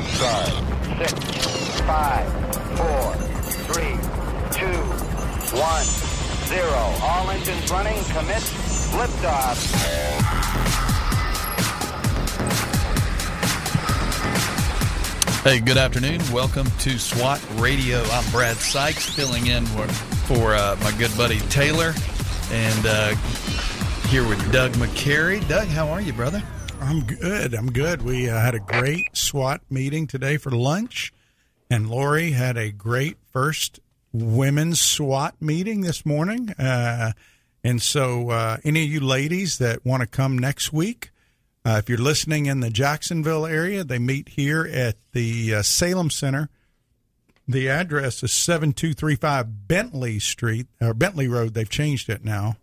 right side. 6, 5, 4, 3, 2, 1, 0. All engines running. Commit. Liftoff. Hey, good afternoon. Welcome to SWAT Radio. I'm Brad Sykes, filling in for my good buddy Taylor, and here with Doug McCary. Doug, how are you, brother? I'm good. We had a great SWAT meeting today for lunch, and Lori had a great first women's SWAT meeting this morning. And so any of you ladies that want to come next week, if you're listening in the Jacksonville area, they meet here at the Salem Center. The address is 7235 Bentley Street, or Bentley Road. They've changed it now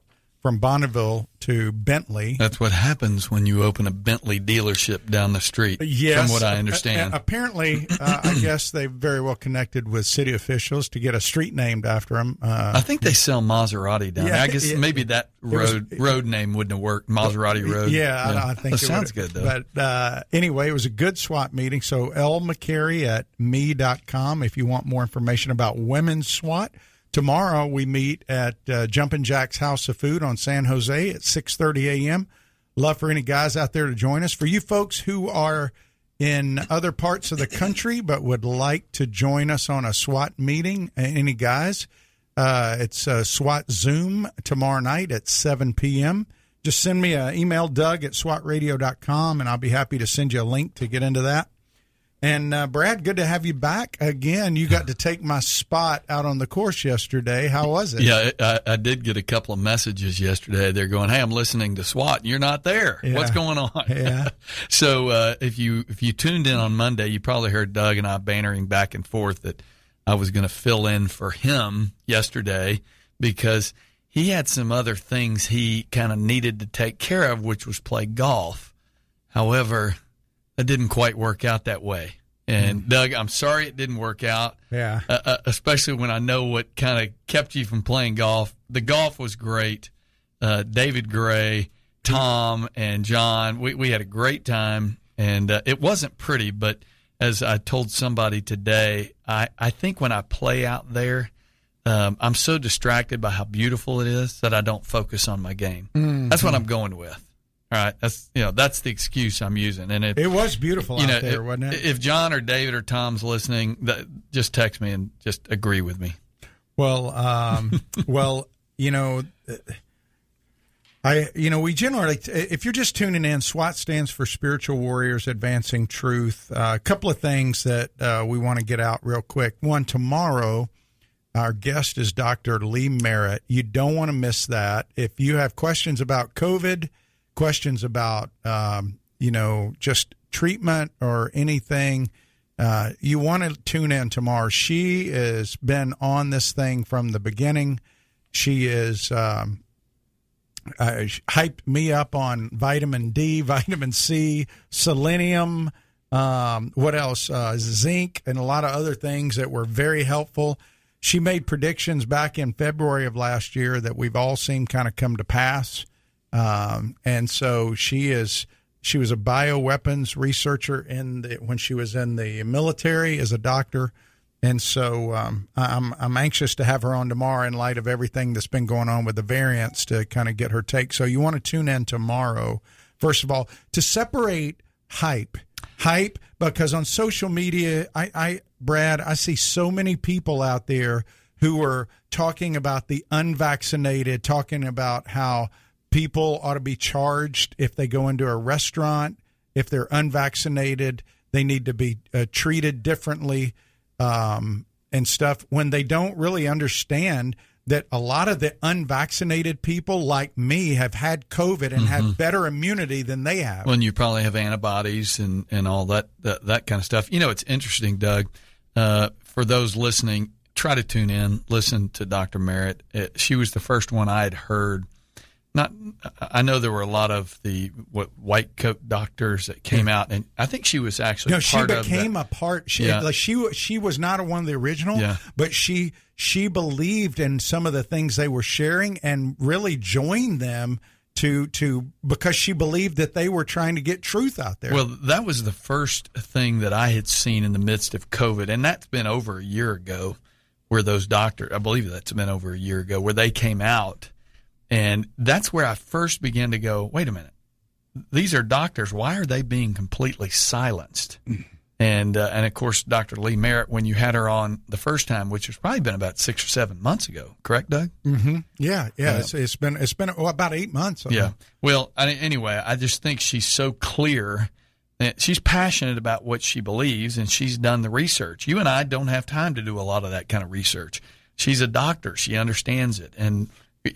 from Bonneville to Bentley. That's what happens when you open a Bentley dealership down the street, yes, from what I understand. Apparently, I guess they very well connected with city officials to get a street named after them. I think they sell Maserati down there. I guess maybe that road name wouldn't have worked, Maserati Road. Yeah. I think that sounds good, though. But anyway, it was a good SWAT meeting, so lmccary at me.com if you want more information about women's SWAT. Tomorrow we meet at Jumpin' Jack's House of Food on San Jose at 6:30 a.m. Love for any guys out there to join us. For you folks who are in other parts of the country but would like to join us on a SWAT meeting, any guys, it's SWAT Zoom tomorrow night at 7 p.m. Just send me an email, Doug, at SWATradio.com, and I'll be happy to send you a link to get into that. And, Brad, good to have you back again. You got to take my spot out on the course yesterday. How was it? Yeah, I did get a couple of messages yesterday. They're going, hey, I'm listening to SWAT. You're not there. Yeah. What's going on? Yeah. So if you tuned in on Monday, you probably heard Doug and I bantering back and forth that I was going to fill in for him yesterday because he had some other things he kind of needed to take care of, which was play golf. However, it didn't quite work out that way. And, Doug, I'm sorry it didn't work out. Yeah. Especially when I know what kind of kept you from playing golf. The golf was great. David Gray, Tom, and John, we had a great time. And it wasn't pretty, but as I told somebody today, I think when I play out there, I'm so distracted by how beautiful it is that I don't focus on my game. Mm-hmm. That's what I'm going with. All right, that's the excuse I'm using, and it was beautiful out there, wasn't it? If John or David or Tom's listening, just text me and just agree with me. Well, we generally, if you're just tuning in, SWAT stands for Spiritual Warriors Advancing Truth. A couple of things that we want to get out real quick. One, tomorrow, our guest is Dr. Lee Merritt. You don't want to miss that. If you have questions about COVID, questions about, just treatment or anything, you want to tune in tomorrow. She has been on this thing from the beginning. She is hyped me up on vitamin D, vitamin C, selenium, what else? Zinc, and a lot of other things that were very helpful. She made predictions back in February of last year that we've all seen kind of come to pass. And so she was a bioweapons researcher when she was in the military as a doctor. And so, I'm anxious to have her on tomorrow in light of everything that's been going on with the variants to kind of get her take. So you want to tune in tomorrow, first of all, to separate hype, because on social media, Brad, I see so many people out there who are talking about the unvaccinated, talking about how people ought to be charged if they go into a restaurant. If they're unvaccinated, they need to be treated differently and stuff, when they don't really understand that a lot of the unvaccinated people like me have had COVID and have better immunity than they have. Well, and you probably have antibodies and all that kind of stuff. It's interesting, Doug. For those listening, try to tune in, listen to Dr. Merritt. She was the first one I had heard. I know there were a lot of the white coat doctors that came out, and I think she was actually part of that. No, she became a part. She was not one of the original, but she believed in some of the things they were sharing and really joined them to because she believed that they were trying to get truth out there. Well, that was the first thing that I had seen in the midst of COVID, and that's been over a year ago where those doctors, I believe that's been over a year ago, where they came out, and that's where I first began to go, wait a minute, these are doctors. Why are they being completely silenced? And of course, Dr. Lee Merritt, when you had her on the first time, which has probably been about 6 or 7 months ago, correct, Doug? Mm-hmm. Yeah. It's been about 8 months. Yeah. Well, anyway, I just think she's so clear. She's passionate about what she believes, and she's done the research. You and I don't have time to do a lot of that kind of research. She's a doctor. She understands it. And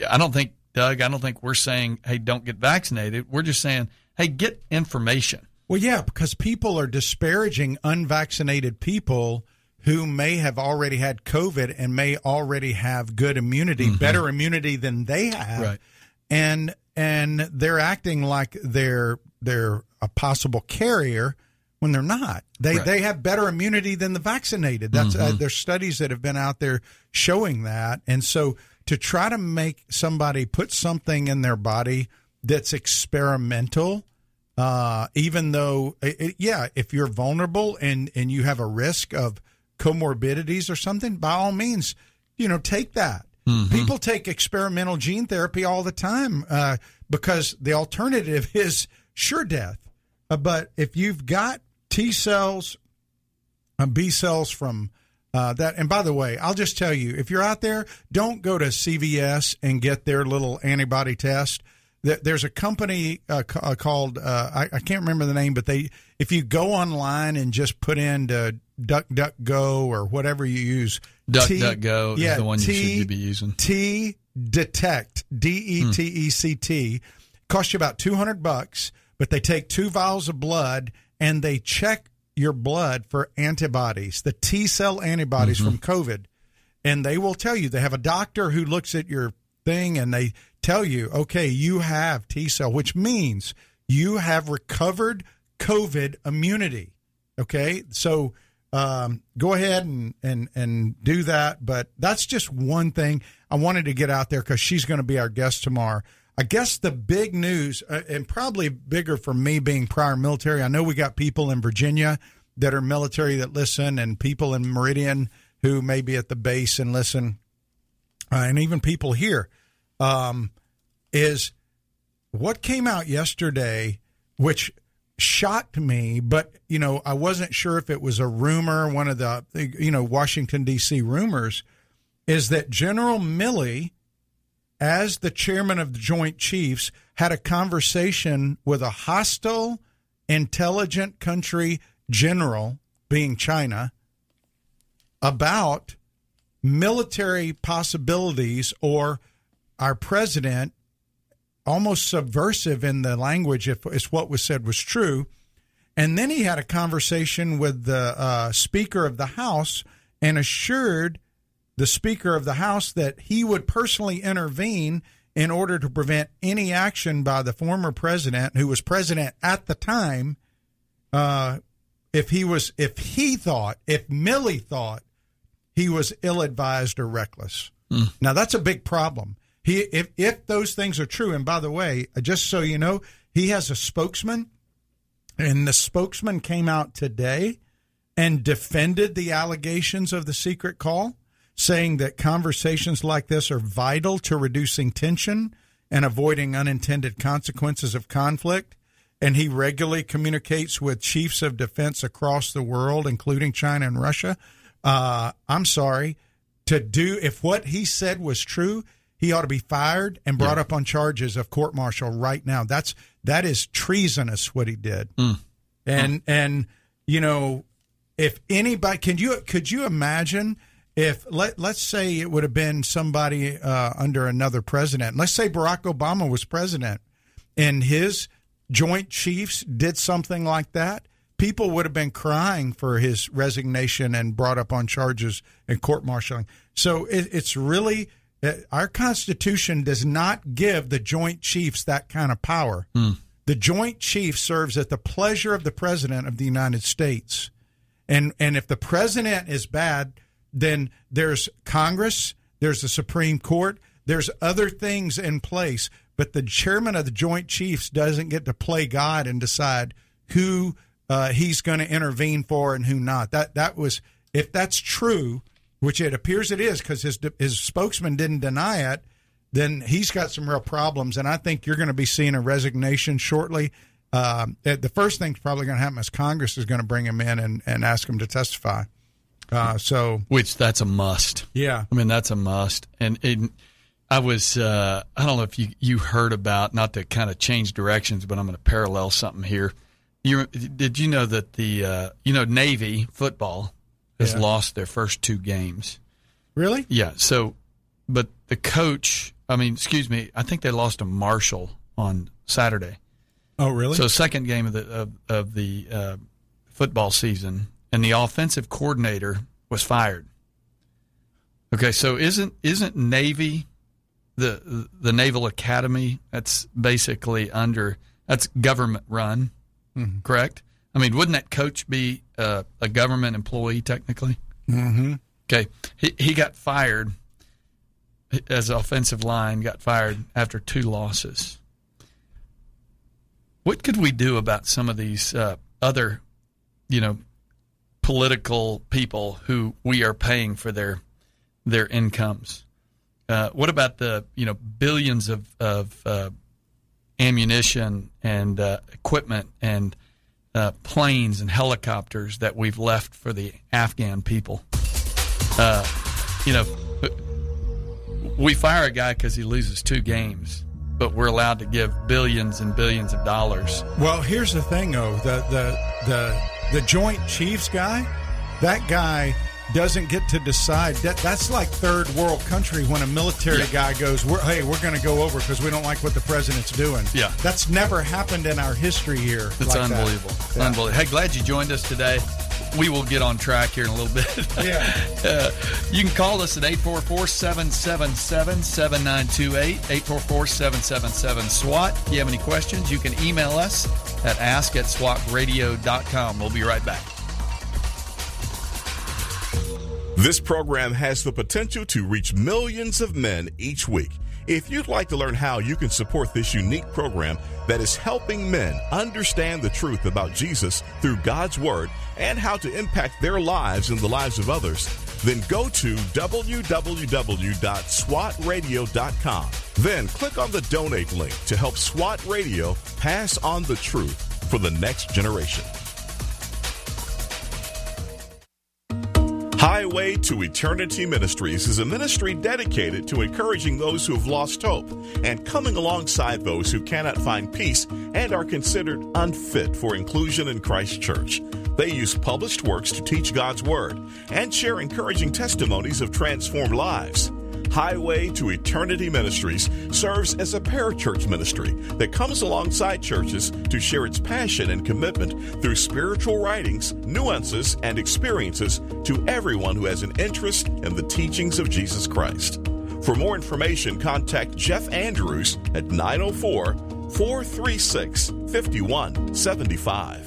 I don't think, Doug, we're saying, hey, don't get vaccinated. We're just saying, hey, get information. Well, yeah, because people are disparaging unvaccinated people who may have already had COVID and may already have good immunity, mm-hmm. better immunity than they have, right. And they're acting like they're a possible carrier when they're not. They have better immunity than the vaccinated. That's mm-hmm. There's studies that have been out there showing that, and so to try to make somebody put something in their body that's experimental. Even though, if you're vulnerable and you have a risk of comorbidities or something, by all means, take that. Mm-hmm. People take experimental gene therapy all the time because the alternative is sure death. But if you've got T cells and B cells from that, and by the way, I'll just tell you, if you're out there, don't go to CVS and get their little antibody test. There's a company called, I can't remember the name, but if you go online and just put in DuckDuckGo or whatever you use. DuckDuckGo is the one you should be using. T-Detect, D-E-T-E-C-T, costs you about $200, but they take 2 vials of blood and they check your blood for antibodies, the T-cell antibodies mm-hmm. from COVID. And they will tell you, they have a doctor who looks at your thing and they tell you, okay, you have T-cell, which means you have recovered COVID immunity, okay? So go ahead and do that, but that's just one thing I wanted to get out there because she's going to be our guest tomorrow. I guess the big news, and probably bigger for me being prior military, I know we got people in Virginia that are military that listen and people in Meridian who may be at the base and listen, and even people here. Is what came out yesterday, which shocked me, but, I wasn't sure if it was a rumor, one of the, Washington, D.C. rumors, is that General Milley, as the chairman of the Joint Chiefs, had a conversation with a hostile, intelligent country general, being China, about military possibilities or our president, almost subversive in the language, if what was said was true. And then he had a conversation with the Speaker of the House and assured the Speaker of the House that he would personally intervene in order to prevent any action by the former president, who was president at the time, if Milley thought he was ill-advised or reckless. Mm. Now, that's a big problem. If those things are true, and by the way, just so you know, he has a spokesman, and the spokesman came out today and defended the allegations of the secret call, saying that conversations like this are vital to reducing tension and avoiding unintended consequences of conflict. And he regularly communicates with chiefs of defense across the world, including China and Russia. If what he said was true, he ought to be fired and brought up on charges of court-martial right now. That is treasonous what he did. Mm. And if anybody, could you imagine if let's say it would have been somebody under another president. Let's say Barack Obama was president and his Joint Chiefs did something like that. People would have been crying for his resignation and brought up on charges and court-martialing. So it's really. Our Constitution does not give the Joint Chiefs that kind of power. Mm. The Joint Chief serves at the pleasure of the President of the United States. And if the President is bad, then there's Congress, there's the Supreme Court, there's other things in place. but the chairman of the Joint Chiefs doesn't get to play God and decide who he's going to intervene for and who not. That was, if that's true, which it appears it is, because his spokesman didn't deny it, then he's got some real problems, and I think you're going to be seeing a resignation shortly. The first thing's probably going to happen is Congress is going to bring him in and ask him to testify. Which that's a must. Yeah. I mean, that's a must. And I was, I don't know if you heard about, not to kind of change directions, but I'm going to parallel something here. Did you know that the, Navy football has lost their first two games? Really? Yeah. So, but the coach, I think they lost to Marshall on Saturday. Oh, really? So second game of the football season, and the offensive coordinator was fired. Okay, so isn't Navy the Naval Academy? That's basically that's government run, mm-hmm. correct? I mean, wouldn't that coach be a government employee technically? Mm-hmm. Okay, he got fired as offensive line, got fired after two losses. What could we do about some of these other, political people who we are paying for their incomes? What about the billions of ammunition and equipment and planes and helicopters that we've left for the Afghan people? We fire a guy because he loses two games, but we're allowed to give billions and billions of dollars. Well, here's the thing, though. The Joint Chiefs guy, that guy doesn't get to decide. That's like third world country when a military guy goes, we're going to go over because we don't like what the president's doing. Yeah. That's never happened in our history here. It's like unbelievable. That. Yeah. Unbelievable. Hey, glad you joined us today. We will get on track here in a little bit. You can call us at 844-777-7928, 844-777-SWAT. If you have any questions, you can email us at ask@swatradio.com. We'll be right back. This program has the potential to reach millions of men each week. If you'd like to learn how you can support this unique program that is helping men understand the truth about Jesus through God's Word and how to impact their lives and the lives of others, then go to www.swatradio.com. Then click on the donate link to help SWAT Radio pass on the truth for the next generation. Highway to Eternity Ministries is a ministry dedicated to encouraging those who have lost hope and coming alongside those who cannot find peace and are considered unfit for inclusion in Christ's church. They use published works to teach God's Word and share encouraging testimonies of transformed lives. Highway to Eternity Ministries serves as a parachurch ministry that comes alongside churches to share its passion and commitment through spiritual writings, nuances, and experiences to everyone who has an interest in the teachings of Jesus Christ. For more information, contact Jeff Andrews at 904-436-5175.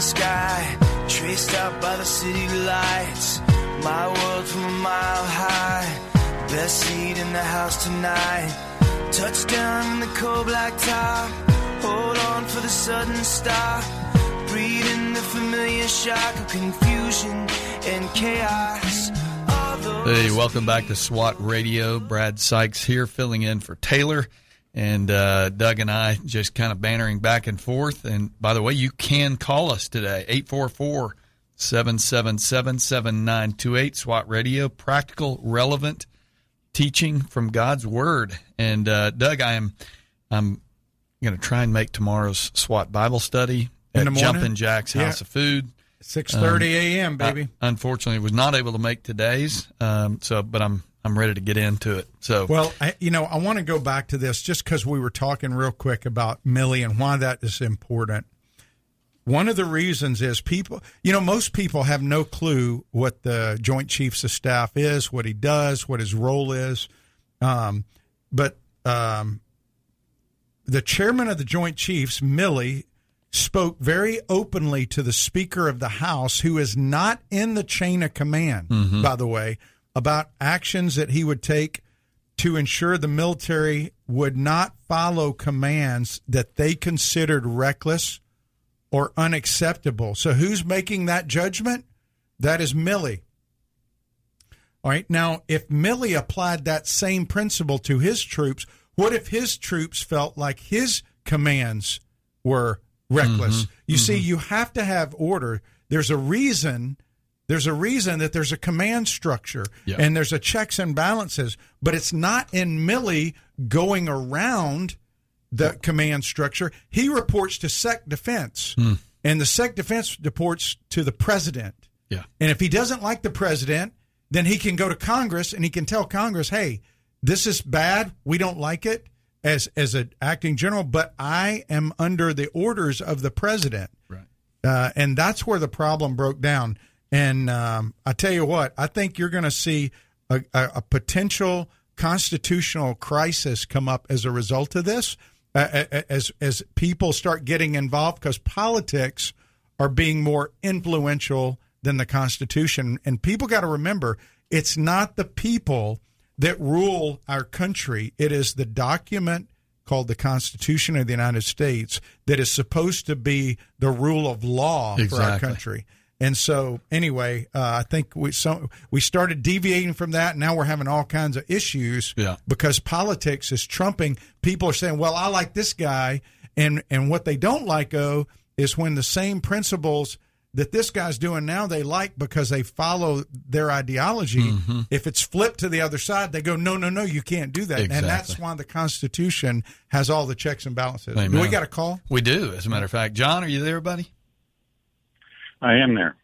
Sky, traced out by the city lights, my world from a mile high, best seat in the house tonight, touchdown in the cold black top, hold on for the sudden stop, breathe in the familiar shock of confusion and chaos. Hey, welcome back to SWAT Radio. Brad Sykes here filling in for Taylor. And Doug and I just kind of bantering back and forth. And by the way, you can call us today, 844-777-7928, SWAT Radio, practical, relevant teaching from God's Word. And Doug, I'm going to try and make tomorrow's SWAT Bible study at Jumpin' Jack's House of Food. 6:30 a.m., baby. I, unfortunately, was not able to make today's, but I'm ready to get into it. So, well, I want to go back to this just because we were talking real quick about Millie and why that is important. One of the reasons is people, most people have no clue what the Joint Chiefs of Staff is, what he does, what his role is. the chairman of the Joint Chiefs, Milley, spoke very openly to the Speaker of the House, who is not in the chain of command, mm-hmm. by the way, about actions that he would take to ensure the military would not follow commands that they considered reckless or unacceptable. So who's making that judgment? That is Milley. All right. Now, if Milley applied that same principle to his troops, what if his troops felt like his commands were reckless? Mm-hmm. You mm-hmm. see, you have to have order. There's a reason that there's a command structure yeah. and there's a checks and balances, but it's not in Milley going around the yeah. command structure. He reports to Sec Defense, and the Sec Defense reports to the president. Yeah. And if he doesn't like the president, then he can go to Congress and he can tell Congress, hey, this is bad. We don't like it as an acting general, but I am under the orders of the president. Right. And that's where the problem broke down. And I tell you what, I think you're going to see a potential constitutional crisis come up as a result of this, as people start getting involved, because politics are being more influential than the Constitution. And people got to remember, it's not the people that rule our country. It is the document called the Constitution of the United States that is supposed to be the rule of law Exactly. for our country. And so, anyway, I think we started deviating from that, and now we're having all kinds of issues yeah. because politics is trumping. People are saying, well, I like this guy, and what they don't like, is when the same principles that this guy's doing now they like because they follow their ideology. Mm-hmm. If it's flipped to the other side, they go, no, you can't do that. Exactly. And that's why the Constitution has all the checks and balances. Amen. We got a call? We do, as a matter of fact. John, are you there, buddy? I am there.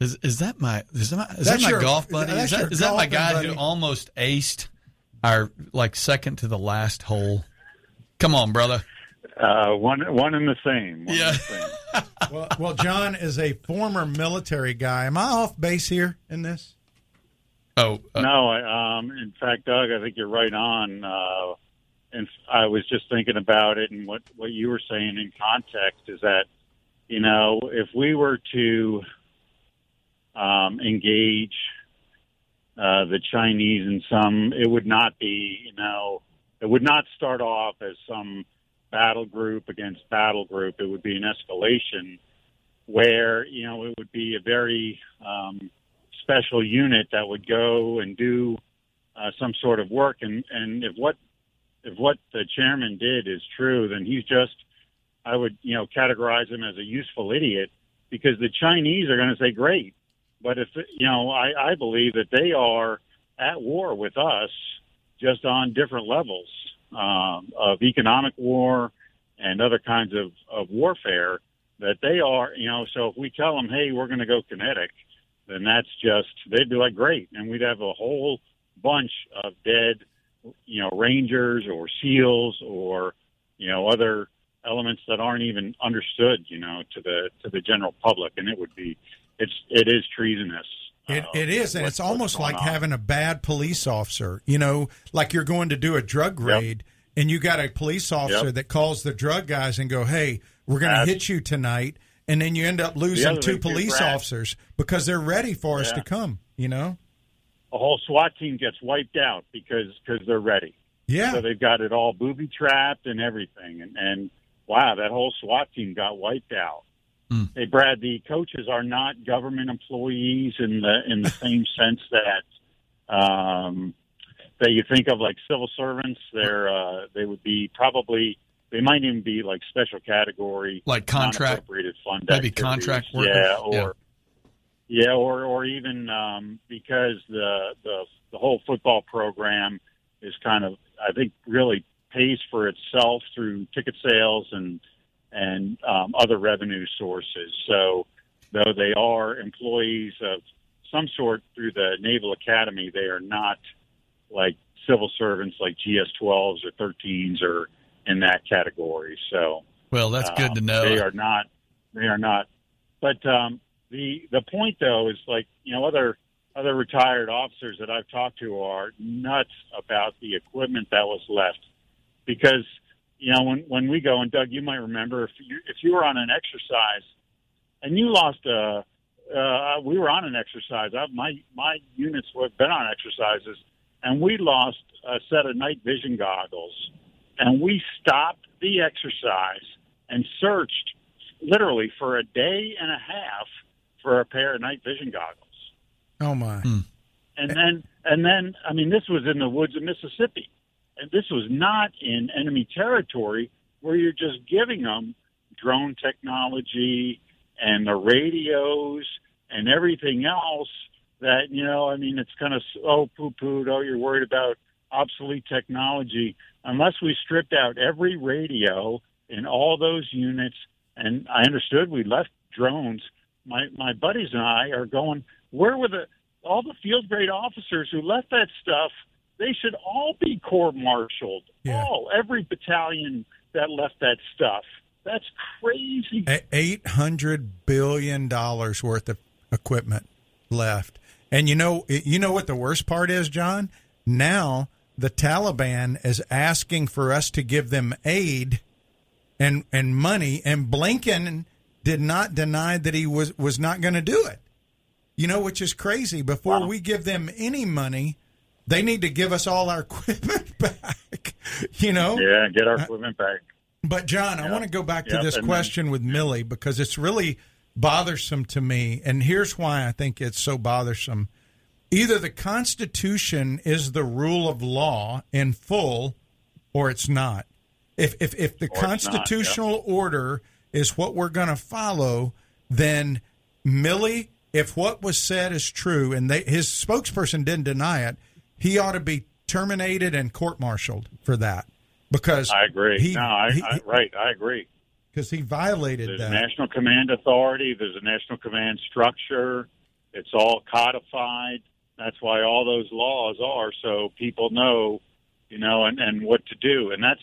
Is that my golf buddy? Is that my guy buddy who almost aced our second to the last hole? Come on, brother. One and the same. One yeah. and the same. Well, John is a former military guy. Am I off base here in this? Oh no. In fact, Doug, I think you're right on. And I was just thinking about it, and what you were saying in context is that, you know, if we were to engage the Chinese in some, it would not be, it would not start off as some battle group against battle group. It would be an escalation where, it would be a very special unit that would go and do some sort of work. And if what the chairman did is true, then he's just, I would, categorize him as a useful idiot, because the Chinese are going to say, great. But if, I believe that they are at war with us, just on different levels of economic war and other kinds of warfare, that they are, so if we tell them, hey, we're going to go kinetic, then that's just, they'd be like, great. And we'd have a whole bunch of dead, Rangers or SEALs or, other elements that aren't even understood, to the general public, and it is treasonous. It is, and it's almost like having a bad police officer. Like you're going to do a drug raid, yep. and you got a police officer yep. that calls the drug guys and go, "Hey, we're going to hit you tonight," and then you end up losing two police officers because they're ready for yeah. us to come. A whole SWAT team gets wiped out because they're ready. Yeah, so they've got it all booby trapped and everything, and wow, that whole SWAT team got wiped out. Mm. Hey, Brad, the coaches are not government employees in the same sense that you think of, like civil servants. They would be probably, they might even be like special category, like non-appropriated fund activities. Maybe contract workers. Or even because the whole football program is kind of, I think, really pays for itself through ticket sales and other revenue sources. So though they are employees of some sort through the Naval Academy, they are not like civil servants like GS-12s or 13s or in that category. So well, that's good to know. They are not. But the point though is other retired officers that I've talked to are nuts about the equipment that was left, because you know, when we go, and Doug, you might remember, if you were on an exercise and you lost a we were on an exercise. My units have been on exercises, and we lost a set of night vision goggles, and we stopped the exercise and searched literally for a day and a half for a pair of night vision goggles. Oh my! And then, I mean, this was in the woods of Mississippi, and this was not in enemy territory where you're just giving them drone technology and the radios and everything else that, you know, I mean, it's kind of, oh, poo-pooed, oh, you're worried about obsolete technology. Unless we stripped out every radio in all those units, and I understood we left drones, my buddies and I are going, where were all the field-grade officers who left that stuff? They should all be court-martialed. Yeah. Every battalion that left that stuff. That's crazy. $800 billion worth of equipment left. And you know what the worst part is, John? Now the Taliban is asking for us to give them aid and money, and Blinken did not deny that he was not going to do it. You know, which is crazy. Before we give them any money, they need to give us all our equipment back, you know? Yeah, get our equipment back. But, John, I want to go back to this question with Millie, because it's really bothersome to me, and here's why I think it's so bothersome. Either the Constitution is the rule of law in full, or it's not. If the constitutional order is what we're going to follow, then, Millie, if what was said is true, and his spokesperson didn't deny it, he ought to be terminated and court-martialed for that. Because I agree. I agree. Because he violated that. There's a national command authority. There's a national command structure. It's all codified. That's why all those laws are, so people know, you know, and what to do. And that's,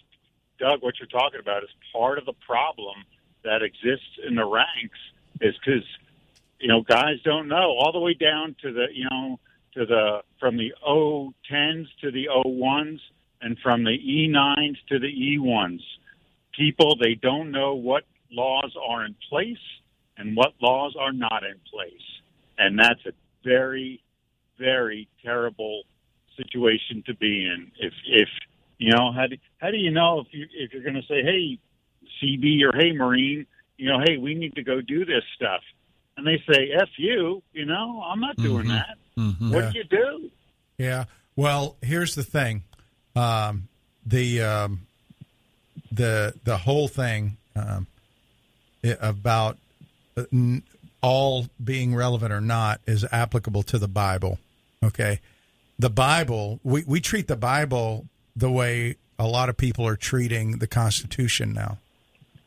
Doug, what you're talking about is part of the problem that exists in the ranks is because, you know, guys don't know all the way down to the, you know, to the from the O10s to the O1s. And from the E9s to the E1s, people, they don't know what laws are in place and what laws are not in place. And that's a very, very terrible situation to be in. If you know, how do you know if you're going to say, hey, CB or hey, Marine, you know, hey, we need to go do this stuff. And they say, F you, you know, I'm not doing that. Mm-hmm. What do you do? Yeah. Well, here's the thing. The whole thing about all being relevant or not is applicable to the Bible. Okay, the Bible, we treat the Bible the way a lot of people are treating the Constitution now.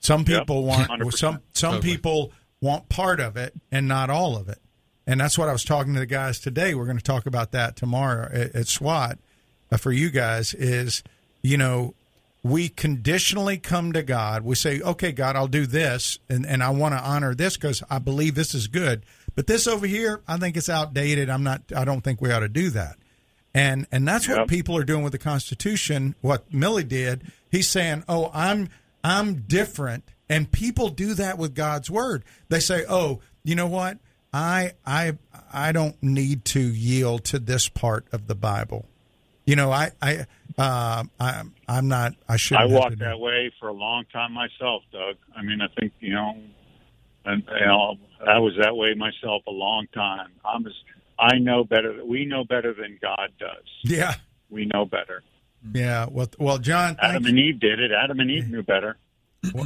Some people want some people want part of it and not all of it, and that's what I was talking to the guys today. We're going to talk about that tomorrow at SWAT. For you guys is, you know, we conditionally come to God. We say, okay, God, I'll do this, and I want to honor this because I believe this is good. But this over here, I think it's outdated. I don't think we ought to do that. And that's what people are doing with the Constitution, what Millie did. He's saying, oh, I'm different. And people do that with God's word. They say, oh, you know what? I don't need to yield to this part of the Bible. You know, I'm not. I shouldn't. I walked that way for a long time myself, Doug. I mean, I think I was that way myself a long time. I know better. We know better than God does. Yeah, we know better. Yeah. Well, John. Adam and Eve did it. Adam and Eve knew better.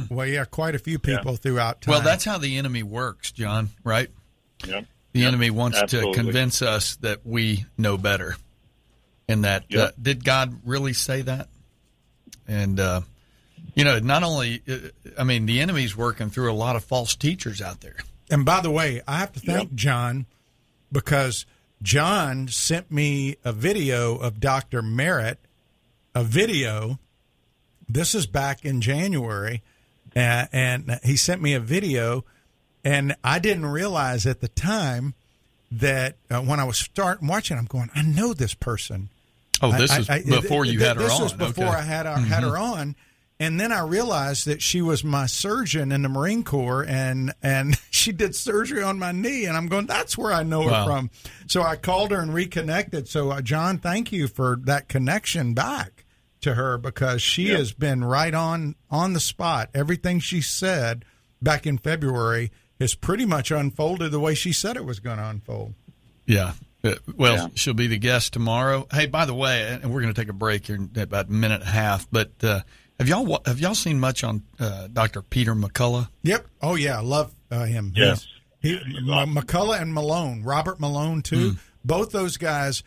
Well, yeah, quite a few people throughout time. Well, that's how the enemy works, John. Right? Yep. The enemy wants to convince us that we know better. And that did God really say that? And, you know, not only, I mean, the enemy's working through a lot of false teachers out there. And by the way, I have to thank John, because John sent me a video of Dr. Merritt, a video. This is back in January, and he sent me a video, and I didn't realize at the time that when I was starting watching, I'm going, I know this person. Oh, this is before you had her on. This was before I had her on, And then I realized that she was my surgeon in the Marine Corps, and she did surgery on my knee. And I'm going, that's where I know her from. So I called her and reconnected. So, John, thank you for that connection back to her, because she has been right on the spot. Everything she said back in February has pretty much unfolded the way she said it was going to unfold. Yeah. Well, she'll be the guest tomorrow. Hey, by the way, and we're going to take a break here in about a minute and a half, but have y'all seen much on Dr. Peter McCullough? Yep. Oh, yeah. I love him. Yes. McCullough and Malone, Robert Malone, too. Both those guys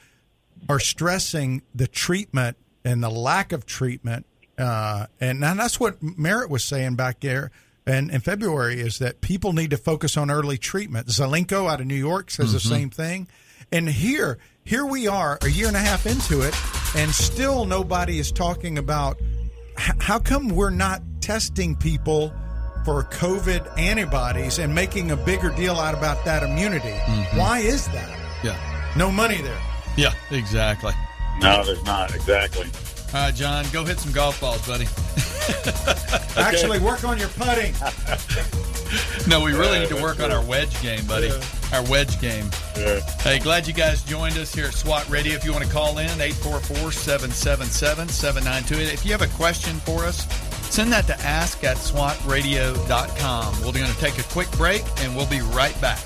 are stressing the treatment and the lack of treatment. And that's what Merritt was saying back there. And in February is that people need to focus on early treatment. Zelenko out of New York says the same thing. And here we are a year and a half into it, and still nobody is talking about how come we're not testing people for COVID antibodies and making a bigger deal out about that immunity. Why is that? Yeah. No money there. Yeah, exactly. No, there's not. Exactly. All right, John, go hit some golf balls, buddy. Actually, work on your putting. No, we really need to work on our wedge game, buddy. Yeah. Our wedge game. Yeah. Hey, glad you guys joined us here at SWAT Radio. If you want to call in, 844-777-7928. If you have a question for us, send that to ask@swatradio.com. We're going to take a quick break, and we'll be right back.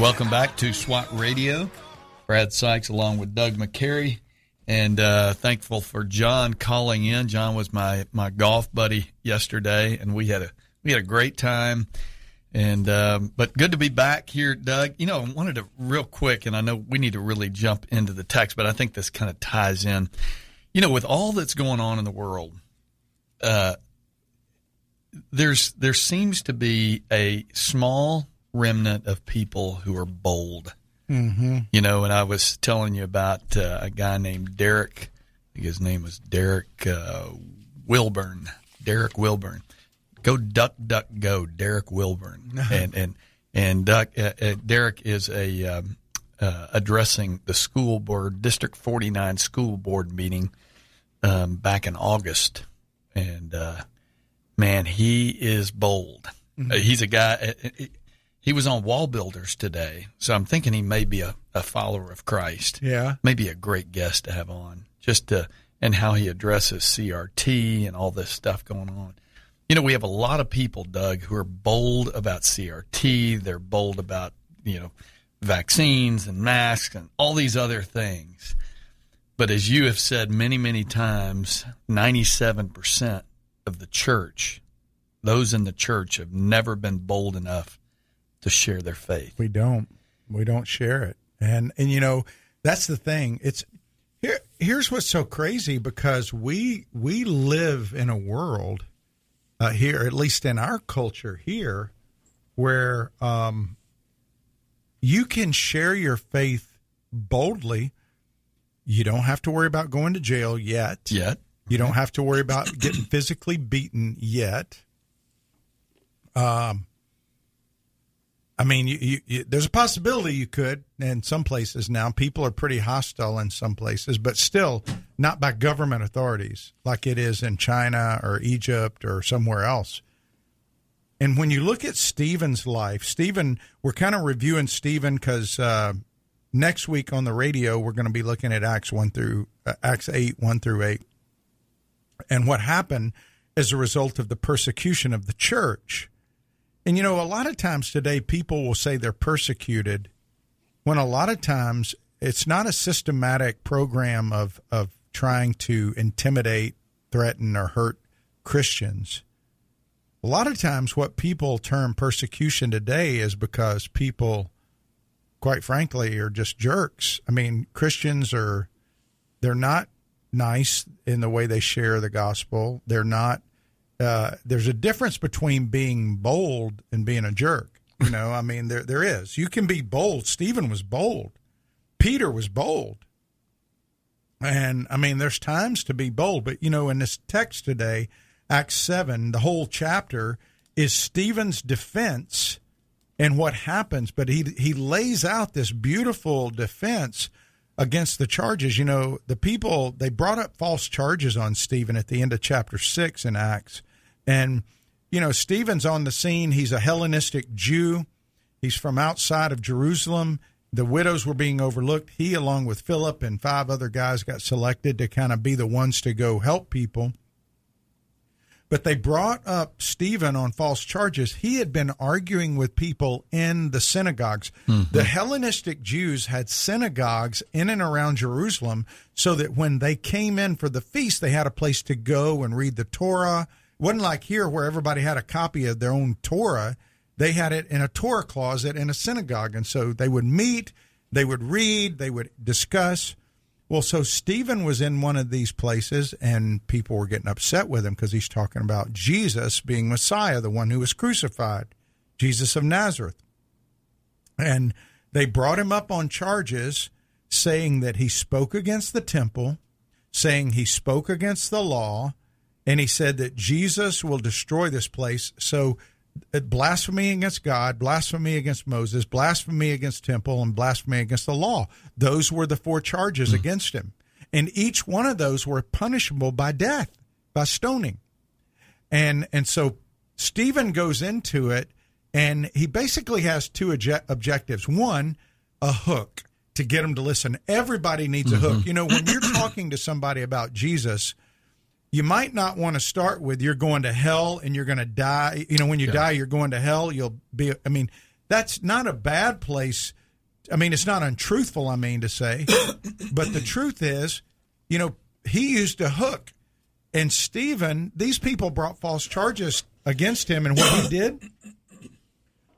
Welcome back to SWAT Radio. Brad Sykes along with Doug McCary, and thankful for John calling in. John was my golf buddy yesterday, and we had a great time. And but good to be back here, Doug. You know, I wanted to real quick, and I know we need to really jump into the text, but I think this kind of ties in. You know, with all that's going on in the world, there seems to be a small remnant of people who are bold, you know. And I was telling you about a guy named Derek. I think his name was Derek Wilburn. Derek Wilburn. Go duck, duck, go. Derek Wilburn. Derek is addressing the school board, District 49 school board meeting back in August, and man, he is bold. He's a guy. He was on Wall Builders today, so I'm thinking he may be a follower of Christ. Yeah. Maybe a great guest to have on, and how he addresses CRT and all this stuff going on. You know, we have a lot of people, Doug, who are bold about CRT. They're bold about, you know, vaccines and masks and all these other things. But as you have said many, many times, 97% of the church, those in the church, have never been bold enough to share their faith. We don't share it. And you know, that's the thing. It's here's what's so crazy, because we live in a world here, at least in our culture here, where you can share your faith boldly. You don't have to worry about going to jail yet. You don't have to worry about getting physically beaten yet. I mean, you, there's a possibility you could in some places now. People are pretty hostile in some places, but still not by government authorities like it is in China or Egypt or somewhere else. And when you look at Stephen's life, we're kind of reviewing Stephen because next week on the radio, we're going to be looking at Acts 8, 1 through 8, and what happened as a result of the persecution of the church. And, you know, a lot of times today people will say they're persecuted when a lot of times it's not a systematic program of trying to intimidate, threaten, or hurt Christians. A lot of times what people term persecution today is because people, quite frankly, are just jerks. I mean, Christians are, they're not nice in the way they share the gospel. They're not, there's a difference between being bold and being a jerk. You know, I mean, there is. You can be bold. Stephen was bold. Peter was bold. And, I mean, there's times to be bold. But, you know, in this text today, Acts 7, the whole chapter is Stephen's defense and what happens. But he lays out this beautiful defense against the charges. You know, the people, they brought up false charges on Stephen at the end of chapter 6 in Acts. And, you know, Stephen's on the scene. He's a Hellenistic Jew. He's from outside of Jerusalem. The widows were being overlooked. He, along with Philip and 5 other guys, got selected to kind of be the ones to go help people. But they brought up Stephen on false charges. He had been arguing with people in the synagogues. Mm-hmm. The Hellenistic Jews had synagogues in and around Jerusalem so that when they came in for the feast, they had a place to go and read the Torah. It wasn't like here where everybody had a copy of their own Torah. They had it in a Torah closet in a synagogue. And so they would meet, they would read, they would discuss. Well, so Stephen was in one of these places, and people were getting upset with him because he's talking about Jesus being Messiah, the one who was crucified, Jesus of Nazareth. And they brought him up on charges saying that he spoke against the temple, saying he spoke against the law, and he said that Jesus will destroy this place. So blasphemy against God, blasphemy against Moses, blasphemy against temple, and blasphemy against the law. Those were the 4 charges against him. And each one of those were punishable by death, by stoning. And so Stephen goes into it, and he basically has 2 objectives. One, a hook to get him to listen. Everybody needs a hook. You know, when you're talking to somebody about Jesus, you might not want to start with you're going to hell and you're going to die. You know, when you die, you're going to hell. You'll be, I mean, that's not a bad place. I mean, it's not untruthful, I mean to say. But the truth is, you know, he used a hook. And Stephen, these people brought false charges against him. And what he did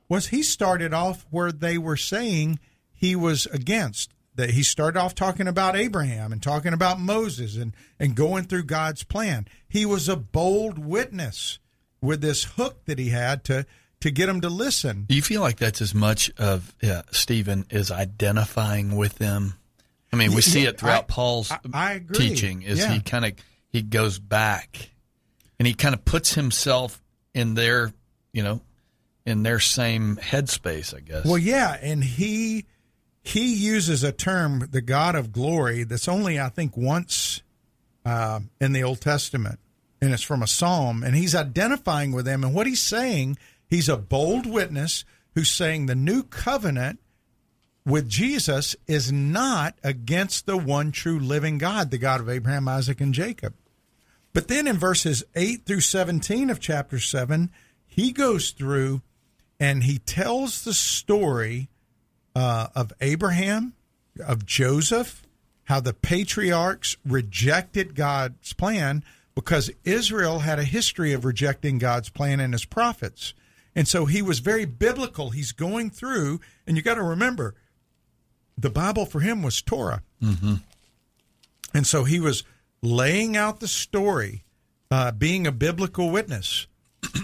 was he started off where they were saying he was against. That he started off talking about Abraham and talking about Moses and going through God's plan. He was a bold witness with this hook that he had to get him to listen. Do you feel like that's as much of Stephen is identifying with them? I mean, we see it throughout Paul's teaching. Is he kind of he goes back and he kind of puts himself in their in their same headspace, I guess. Well, yeah, and he uses a term, the God of glory, that's only, I think, once in the Old Testament, and it's from a psalm, and he's identifying with them. And what he's saying, he's a bold witness who's saying the new covenant with Jesus is not against the one true living God, the God of Abraham, Isaac, and Jacob. But then in verses 8 through 17 of chapter 7, he goes through and he tells the story of Abraham, of Joseph, how the patriarchs rejected God's plan because Israel had a history of rejecting God's plan and his prophets. And so he was very biblical. He's going through, and you got to remember, the Bible for him was Torah. Mm-hmm. And so he was laying out the story, being a biblical witness.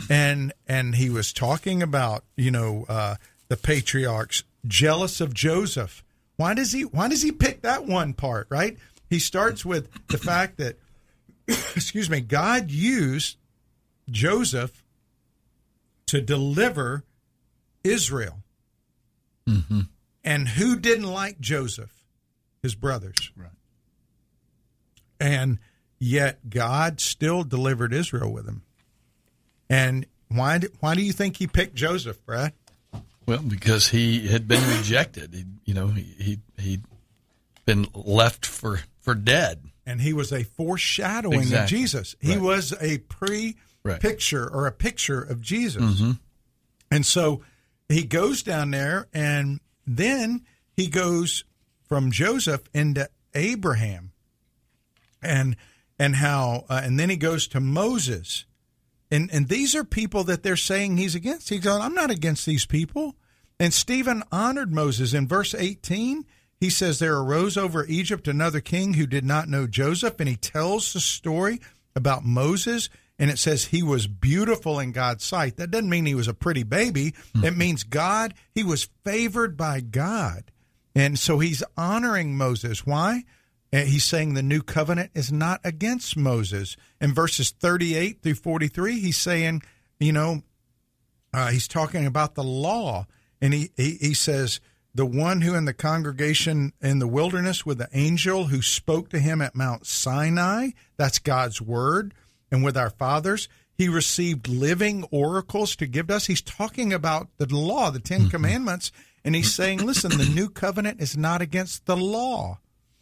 And he was talking about, the patriarchs, jealous of Joseph. Why does he pick that one part, right? He starts with the fact that, God used Joseph to deliver Israel. Mm-hmm. And who didn't like Joseph? His brothers. Right. And yet God still delivered Israel with him. And why do you think he picked Joseph, Brad? Well, because he had been rejected. He'd been left for dead. And he was a foreshadowing of Jesus. He was a picture or a picture of Jesus. Mm-hmm. And so he goes down there, and then he goes from Joseph into Abraham, and how, and then he goes to Moses, and these are people that they're saying he's against. He's going, I'm not against these people. And Stephen honored Moses. In verse 18, he says, there arose over Egypt another king who did not know Joseph, and he tells the story about Moses, and it says he was beautiful in God's sight. That doesn't mean he was a pretty baby. Mm-hmm. It means God, he was favored by God. And so he's honoring Moses. Why? He's saying the new covenant is not against Moses. In verses 38 through 43, he's saying, you know, he's talking about the law. And he says, the one who in the congregation in the wilderness with the angel who spoke to him at Mount Sinai, that's God's word, and with our fathers, he received living oracles to give to us. He's talking about the law, the Ten Commandments, and he's saying, listen, the new covenant is not against the law.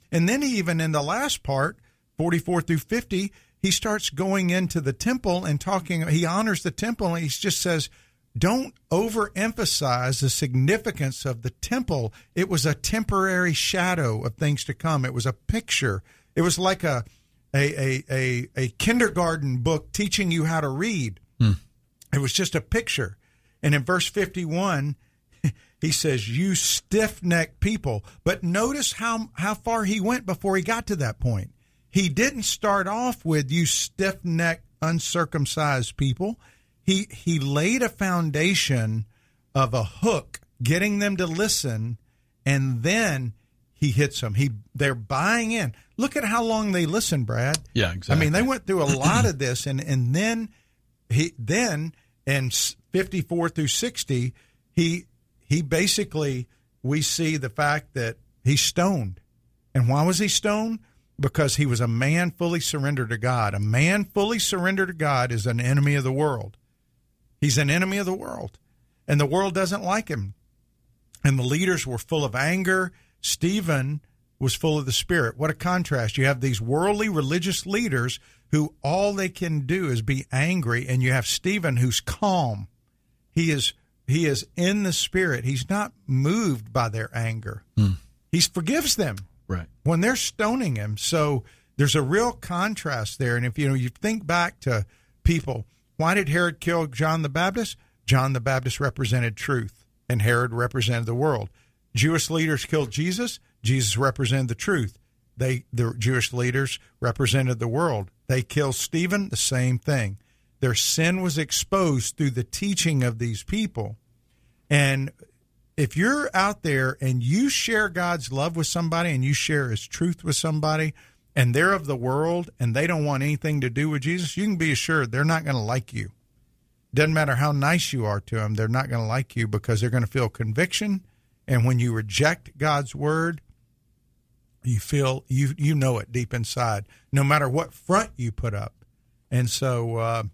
And then even in the last part, 44 through 50, he starts going into the temple and talking. He honors the temple, and he just says, don't overemphasize the significance of the temple. It was a temporary shadow of things to come. It was a picture. It was like a kindergarten book teaching you how to read. Mm. It was just a picture. And in verse 51, he says, you stiff-necked people. But notice how far he went before he got to that point. He didn't start off with you stiff-necked, uncircumcised people. He laid a foundation of a hook, getting them to listen, and then he hits them. They're buying in. Look at how long they listened, Brad. Yeah, exactly. I mean, they went through a lot of this, and then in 54 through 60, He basically, we see the fact that he's stoned. And why was he stoned? Because he was a man fully surrendered to God. A man fully surrendered to God is an enemy of the world. He's an enemy of the world. And the world doesn't like him. And the leaders were full of anger. Stephen was full of the Spirit. What a contrast. You have these worldly religious leaders who all they can do is be angry. And you have Stephen who's calm. He is in the Spirit. He's not moved by their anger. Mm. He forgives them right when they're stoning him. So there's a real contrast there. And if you think back to people, why did Herod kill John the Baptist? John the Baptist represented truth, and Herod represented the world. Jewish leaders killed Jesus. Jesus represented the truth. The Jewish leaders represented the world. They killed Stephen, the same thing. Their sin was exposed through the teaching of these people. And if you're out there and you share God's love with somebody and you share his truth with somebody and they're of the world and they don't want anything to do with Jesus, you can be assured they're not going to like you. Doesn't matter how nice you are to them, they're not going to like you because they're going to feel conviction. And when you reject God's word, you feel, you know it deep inside, no matter what front you put up. And so,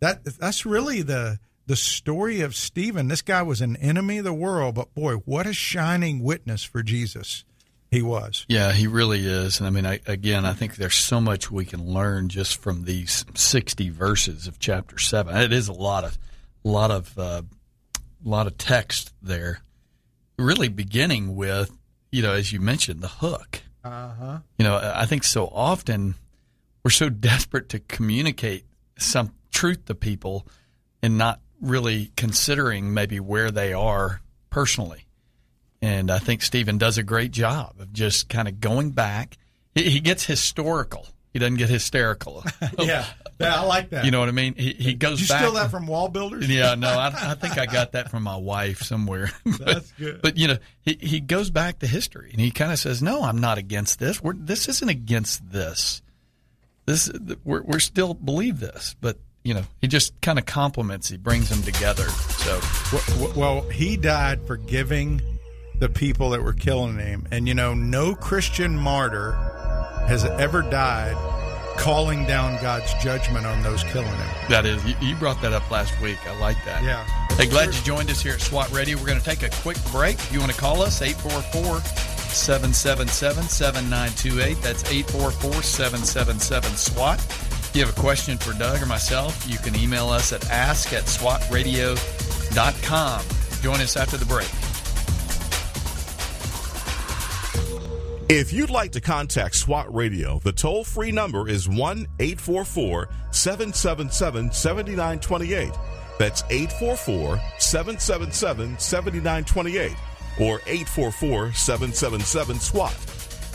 That's really the story of Stephen. This guy was an enemy of the world, but boy, what a shining witness for Jesus he was. Yeah, he really is. And I mean, I think there's so much we can learn just from these 60 verses of chapter 7. It is a lot of text there. Really, beginning with as you mentioned, the hook. Uh-huh. I think so often we're so desperate to communicate some truth to people and not really considering maybe where they are personally. And I think Stephen does a great job of just kind of going back. He gets historical. He doesn't get hysterical. Yeah, I like that. You know what I mean? He goes back. Did you steal that from Wall Builders? Yeah, no, I think I got that from my wife somewhere. That's good. But, he goes back to history, and he kind of says, no, I'm not against this. This isn't against this. We're still believe this, but he just kind of complements. He brings them together. So, well, he died forgiving the people that were killing him, and no Christian martyr has ever died calling down God's judgment on those killing him. That is, you brought that up last week. I like that. Yeah. Hey, glad you joined us here at SWAT Radio. We're going to take a quick break. If you want to call us, 844-777-7928. That's 844-777-SWAT. If you have a question for Doug or myself, you can email us at ask@swatradio.com. Join us after the break. If you'd like to contact SWAT Radio, the toll-free number is 1-844-777-7928. That's 844-777-7928 or 844-777-SWAT.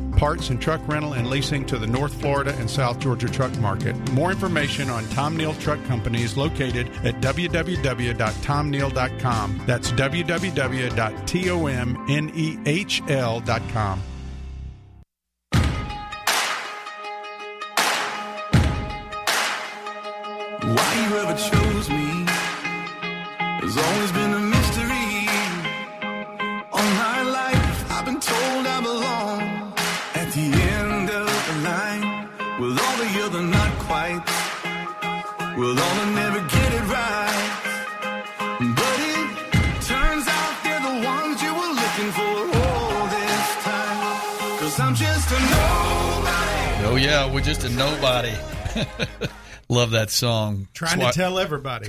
parts and truck rental and leasing to the North Florida and South Georgia truck market. More information on Tom Neal Truck Company is located at www.tomneal.com. That's www.tomnehl.com. Why you ever chose me has always been a mystery. All my life I've been told I belong at the end of the line, with all the other not quite, with all the never get it right. But it turns out they're the ones you were looking for all this time, 'cause I'm just a nobody. Oh yeah, we're just a nobody. Love that song. Trying to tell everybody.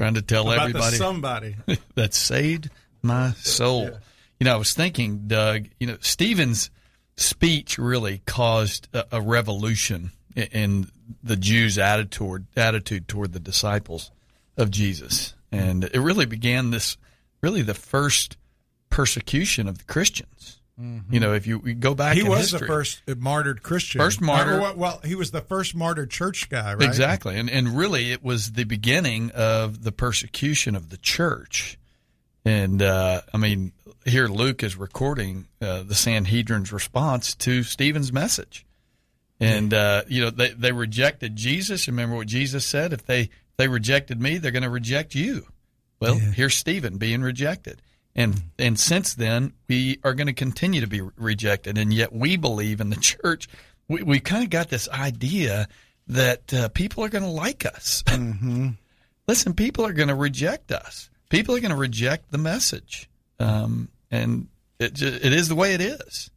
Somebody. That saved my soul. Yeah. You know, I was thinking, Doug, you know, Stephen's speech really caused a revolution in the Jews' attitude toward the disciples of Jesus. And it really began the first persecution of the Christians. Mm-hmm. You know, if you go back in history. He was the first martyred Christian. Well, he was the first martyred church guy, right? Exactly. And really it was the beginning of the persecution of the church. And, I mean, here Luke is recording the Sanhedrin's response to Stephen's message. And, you know, they rejected Jesus. Remember what Jesus said? If they rejected me, they're going to reject you. Well, Here's Stephen being rejected. And since then, we are going to continue to be rejected. And yet we believe in the church. We kind of got this idea that people are going to like us. Mm-hmm. Listen, people are going to reject us. People are going to reject the message. And it is the way it is.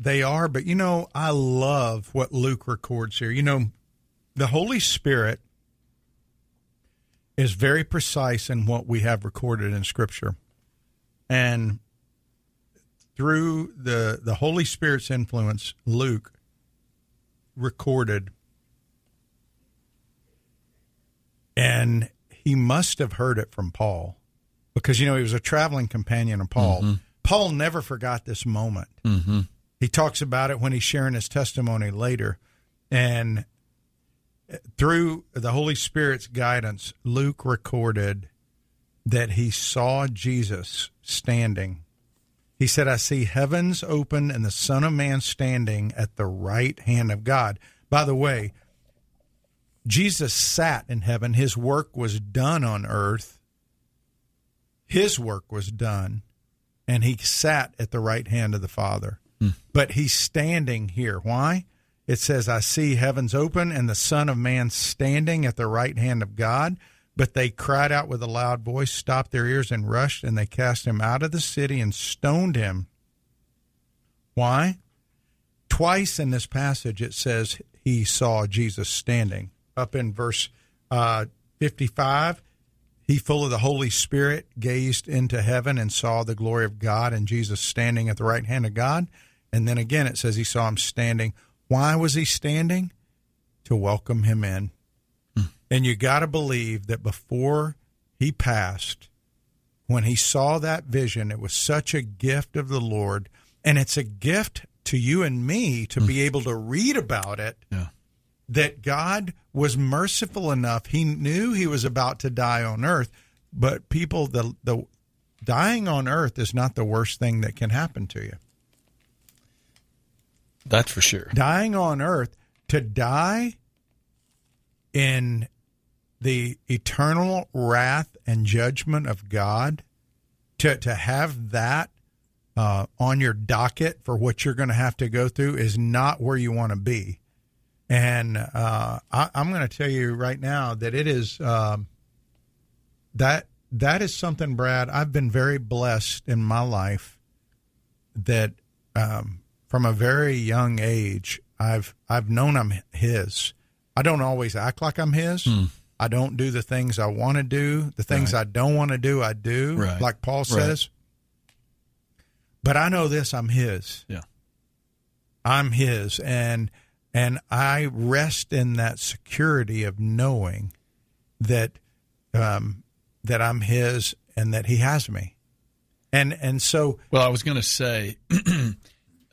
They are. But, you know, I love what Luke records here. You know, the Holy Spirit is very precise in what we have recorded in Scripture. And through the Holy Spirit's influence, Luke recorded. And he must have heard it from Paul because, you know, he was a traveling companion of Paul. Mm-hmm. Paul never forgot this moment. Mm-hmm. He talks about it when he's sharing his testimony later. And through the Holy Spirit's guidance, Luke recorded that he saw Jesus standing. He said, I see heavens open and the Son of Man standing at the right hand of God. By the way, Jesus sat in heaven. His work was done on earth. His work was done, and he sat at the right hand of the Father. Mm. But he's standing here. Why? It says, I see heavens open and the Son of Man standing at the right hand of God. But they cried out with a loud voice, stopped their ears, and rushed, and they cast him out of the city and stoned him. Why? Twice in this passage it says he saw Jesus standing. Up in verse 55, he, full of the Holy Spirit, gazed into heaven and saw the glory of God and Jesus standing at the right hand of God. And then again it says he saw him standing. Why was he standing? To welcome him in. Mm. And you got to believe that before he passed, when he saw that vision, it was such a gift of the Lord. And it's a gift to you and me to be able to read about it, that God was merciful enough. He knew he was about to die on earth, but people, the dying on earth is not the worst thing that can happen to you. That's for sure. Dying on earth, to die in the eternal wrath and judgment of God, to have that on your docket for what you're going to have to go through is not where you want to be. And I'm going to tell you right now that it is that is something, Brad. I've been very blessed in my life that from a very young age, I've known I'm His. I don't always act like I'm His. Mm. I don't do the things I want to do. The things right. I don't want to do, I do. Right. Like Paul says. Right. But I know this: I'm His. Yeah. I'm His, and I rest in that security of knowing that that I'm His and that He has me. And so, well, I was going to say,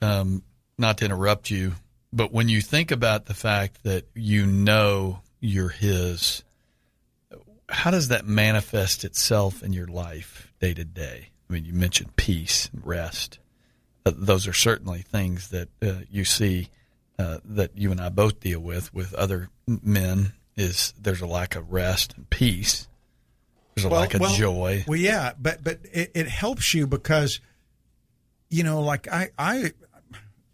not to interrupt you, but when you think about the fact that you know you're His, how does that manifest itself in your life day to day? I mean, you mentioned peace and rest. Those are certainly things that you see that you and I both deal with other men, is there's a lack of rest and peace. There's a lack of joy. Well, yeah, but it helps you because, you know, like I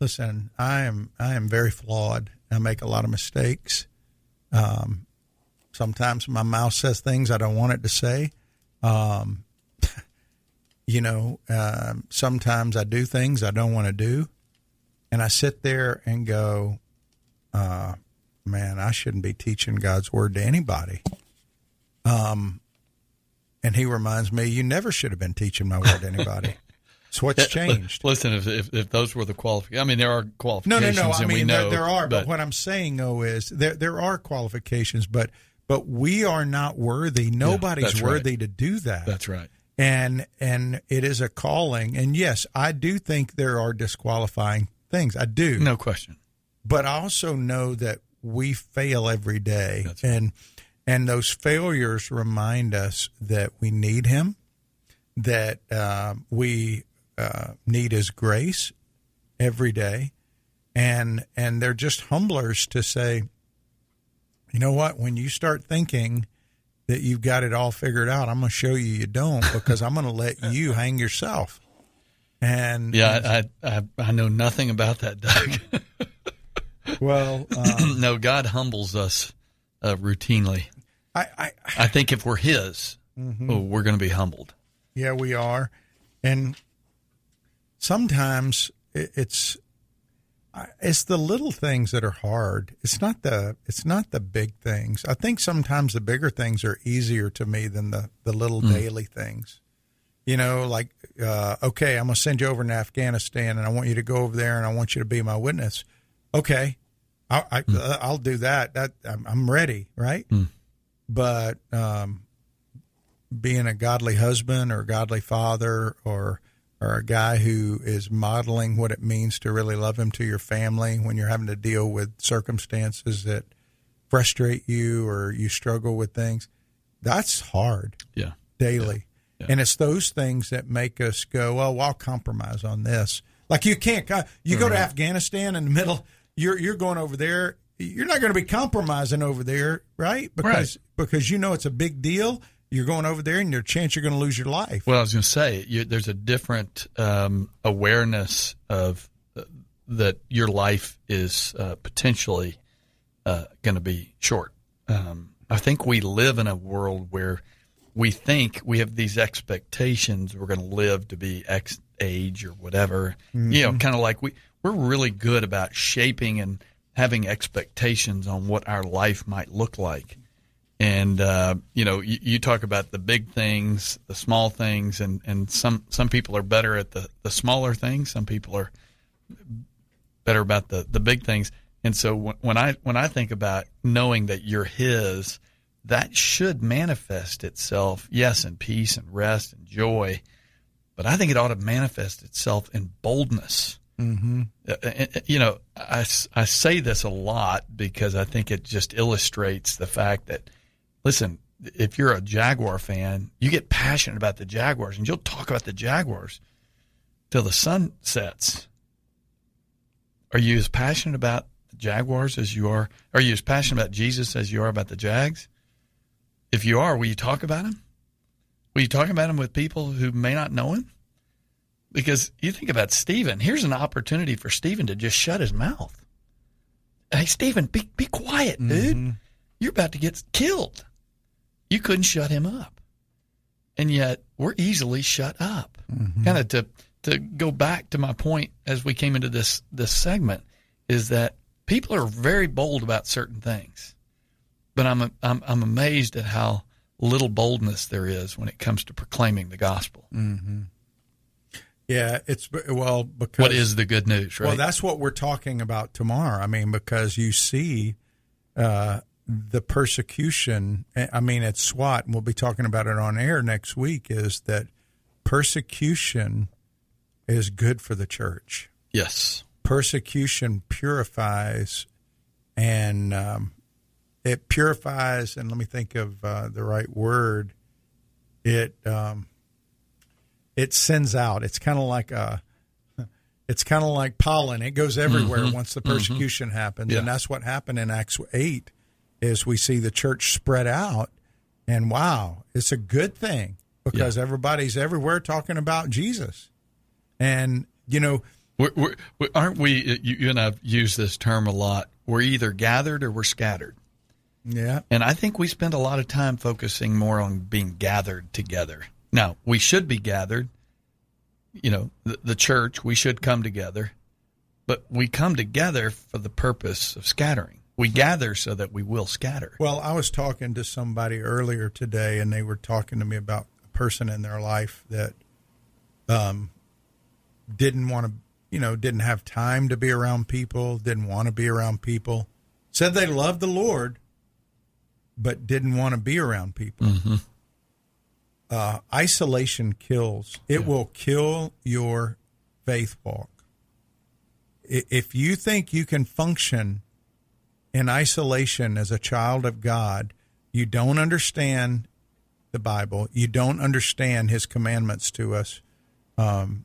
listen, I am very flawed. I make a lot of mistakes. Sometimes my mouth says things I don't want it to say. Sometimes I do things I don't want to do, and I sit there and go, man, I shouldn't be teaching God's word to anybody. And He reminds me, you never should have been teaching my word to anybody. So what's changed? Listen, if those were the qualifications, I mean, there are qualifications. No. I mean, we know, there are. But what I'm saying, though, is there are qualifications, but we are not worthy. Nobody's worthy to do that. That's right. And it is a calling. And yes, I do think there are disqualifying things. I do. No question. But I also know that we fail every day. That's right. And those failures remind us that we need Him, that we need His grace every day. And they're just humblers to say, you know what, when you start thinking that you've got it all figured out, I'm going to show you don't, because I'm going to let you hang yourself. And yeah, I know nothing about that, Doug. Well, no, God humbles us routinely. I think if we're His, we're going to be humbled. Yeah, we are. And sometimes it's the little things that are hard. It's not the big things. I think sometimes the bigger things are easier to me than the little daily things. You know, like, okay, I'm going to send you over to Afghanistan, and I want you to go over there, and I want you to be my witness. Okay, I'll do that. I'm ready, right? Mm. But being a godly husband or a godly father or a guy who is modeling what it means to really love Him to your family when you're having to deal with circumstances that frustrate you or you struggle with things, that's hard daily. Yeah. And it's those things that make us go, well, I'll compromise on this. Like you can't – you go to Afghanistan in the middle, you're going over there. You're not going to be compromising over there, right? Because you know it's a big deal. You're going over there, and there's a chance you're going to lose your life. Well, I was going to say, there's a different awareness of that your life is potentially going to be short. I think we live in a world where we think we have these expectations we're going to live to be X age or whatever. Mm-hmm. You know, kind of like we're really good about shaping and having expectations on what our life might look like. And, you talk about the big things, the small things, and some people are better at the smaller things. Some people are better about the big things. And so when I think about knowing that you're His, that should manifest itself, yes, in peace and rest and joy, but I think it ought to manifest itself in boldness. Mm-hmm. I say this a lot because I think it just illustrates the fact that, listen, if you're a Jaguar fan, you get passionate about the Jaguars, and you'll talk about the Jaguars till the sun sets. Are you as passionate about the Jaguars as you are? Are you as passionate about Jesus as you are about the Jags? If you are, will you talk about him? Will you talk about him with people who may not know him? Because you think about Stephen. Here's an opportunity for Stephen to just shut his mouth. Hey, Stephen, be quiet, dude. Mm-hmm. You're about to get killed. You couldn't shut him up. And yet we're easily shut up. Mm-hmm. Kind of to go back to my point as we came into this segment is that people are very bold about certain things. But I'm amazed at how little boldness there is when it comes to proclaiming the gospel. Mm-hmm. Yeah, because what is the good news, right? Well, that's what we're talking about tomorrow. I mean, because you see the persecution. I mean, at SWAT, and we'll be talking about it on air next week, is that persecution is good for the church. Yes. Persecution purifies and it purifies, and let me think of the right word, it sends out. It's kind of like pollen. It goes everywhere mm-hmm. once the persecution mm-hmm. happens, yeah. And that's what happened in Acts 8 is we see the church spread out, and wow, it's a good thing because yeah. everybody's everywhere talking about Jesus. And, you know... aren't we, you and I have used this term a lot, we're either gathered or we're scattered. Yeah. And I think we spend a lot of time focusing more on being gathered together. Now, we should be gathered, the church, we should come together, but we come together for the purpose of scattering. We gather so that we will scatter. Well, I was talking to somebody earlier today, and they were talking to me about a person in their life that didn't have time to be around people, didn't want to be around people, said they loved the Lord, but didn't want to be around people. Mm-hmm. Isolation kills. It will kill your faith walk. If you think you can function in isolation as a child of God, you don't understand the Bible. You don't understand His commandments to us.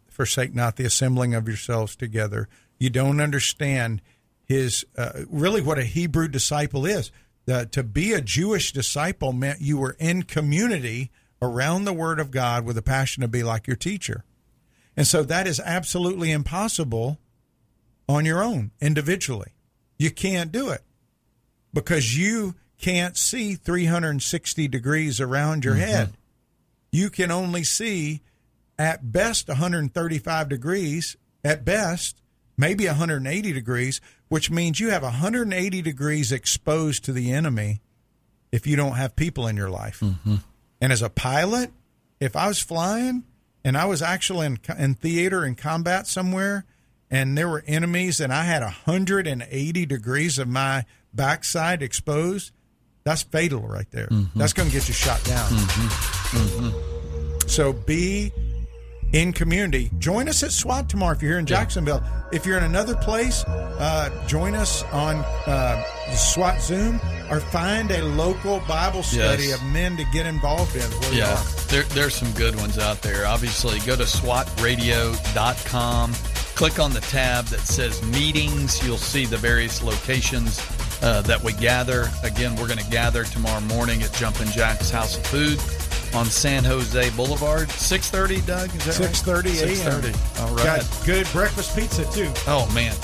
Forsake not the assembling of yourselves together. You don't understand His really what a Hebrew disciple is. To be a Jewish disciple meant you were in community around the Word of God with a passion to be like your teacher. And so that is absolutely impossible on your own, individually. You can't do it because you can't see 360 degrees around your mm-hmm. head. You can only see at best 135 degrees, at best maybe 180 degrees, which means you have 180 degrees exposed to the enemy if you don't have people in your life. Mm-hmm. And as a pilot, if I was flying and I was actually in theater in combat somewhere and there were enemies and I had 180 degrees of my backside exposed, that's fatal right there. Mm-hmm. That's going to get you shot down. Mm-hmm. Mm-hmm. So be in community. Join us at SWAT tomorrow if you're here in Jacksonville. If you're in another place, join us on SWAT Zoom or find a local Bible study of men to get involved in. Yeah, there's some good ones out there. Obviously, go to swatradio.com. Click on the tab that says meetings. You'll see the various locations that we gather. Again, we're going to gather tomorrow morning at Jumpin' Jack's House of Food on San Jose Boulevard, 6:30, Doug, is that 6:30 right? 6:30 a.m. 6:30. All right. Got good breakfast pizza, too. Oh, man.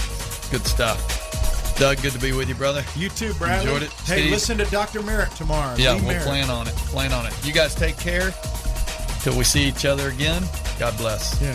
Good stuff. Doug, good to be with you, brother. You too, Bradley. Enjoyed it. Hey, Steve. Listen to Dr. Merritt tomorrow. Yeah, we'll plan on it. Plan on it. You guys take care. Till we see each other again, God bless. Yeah.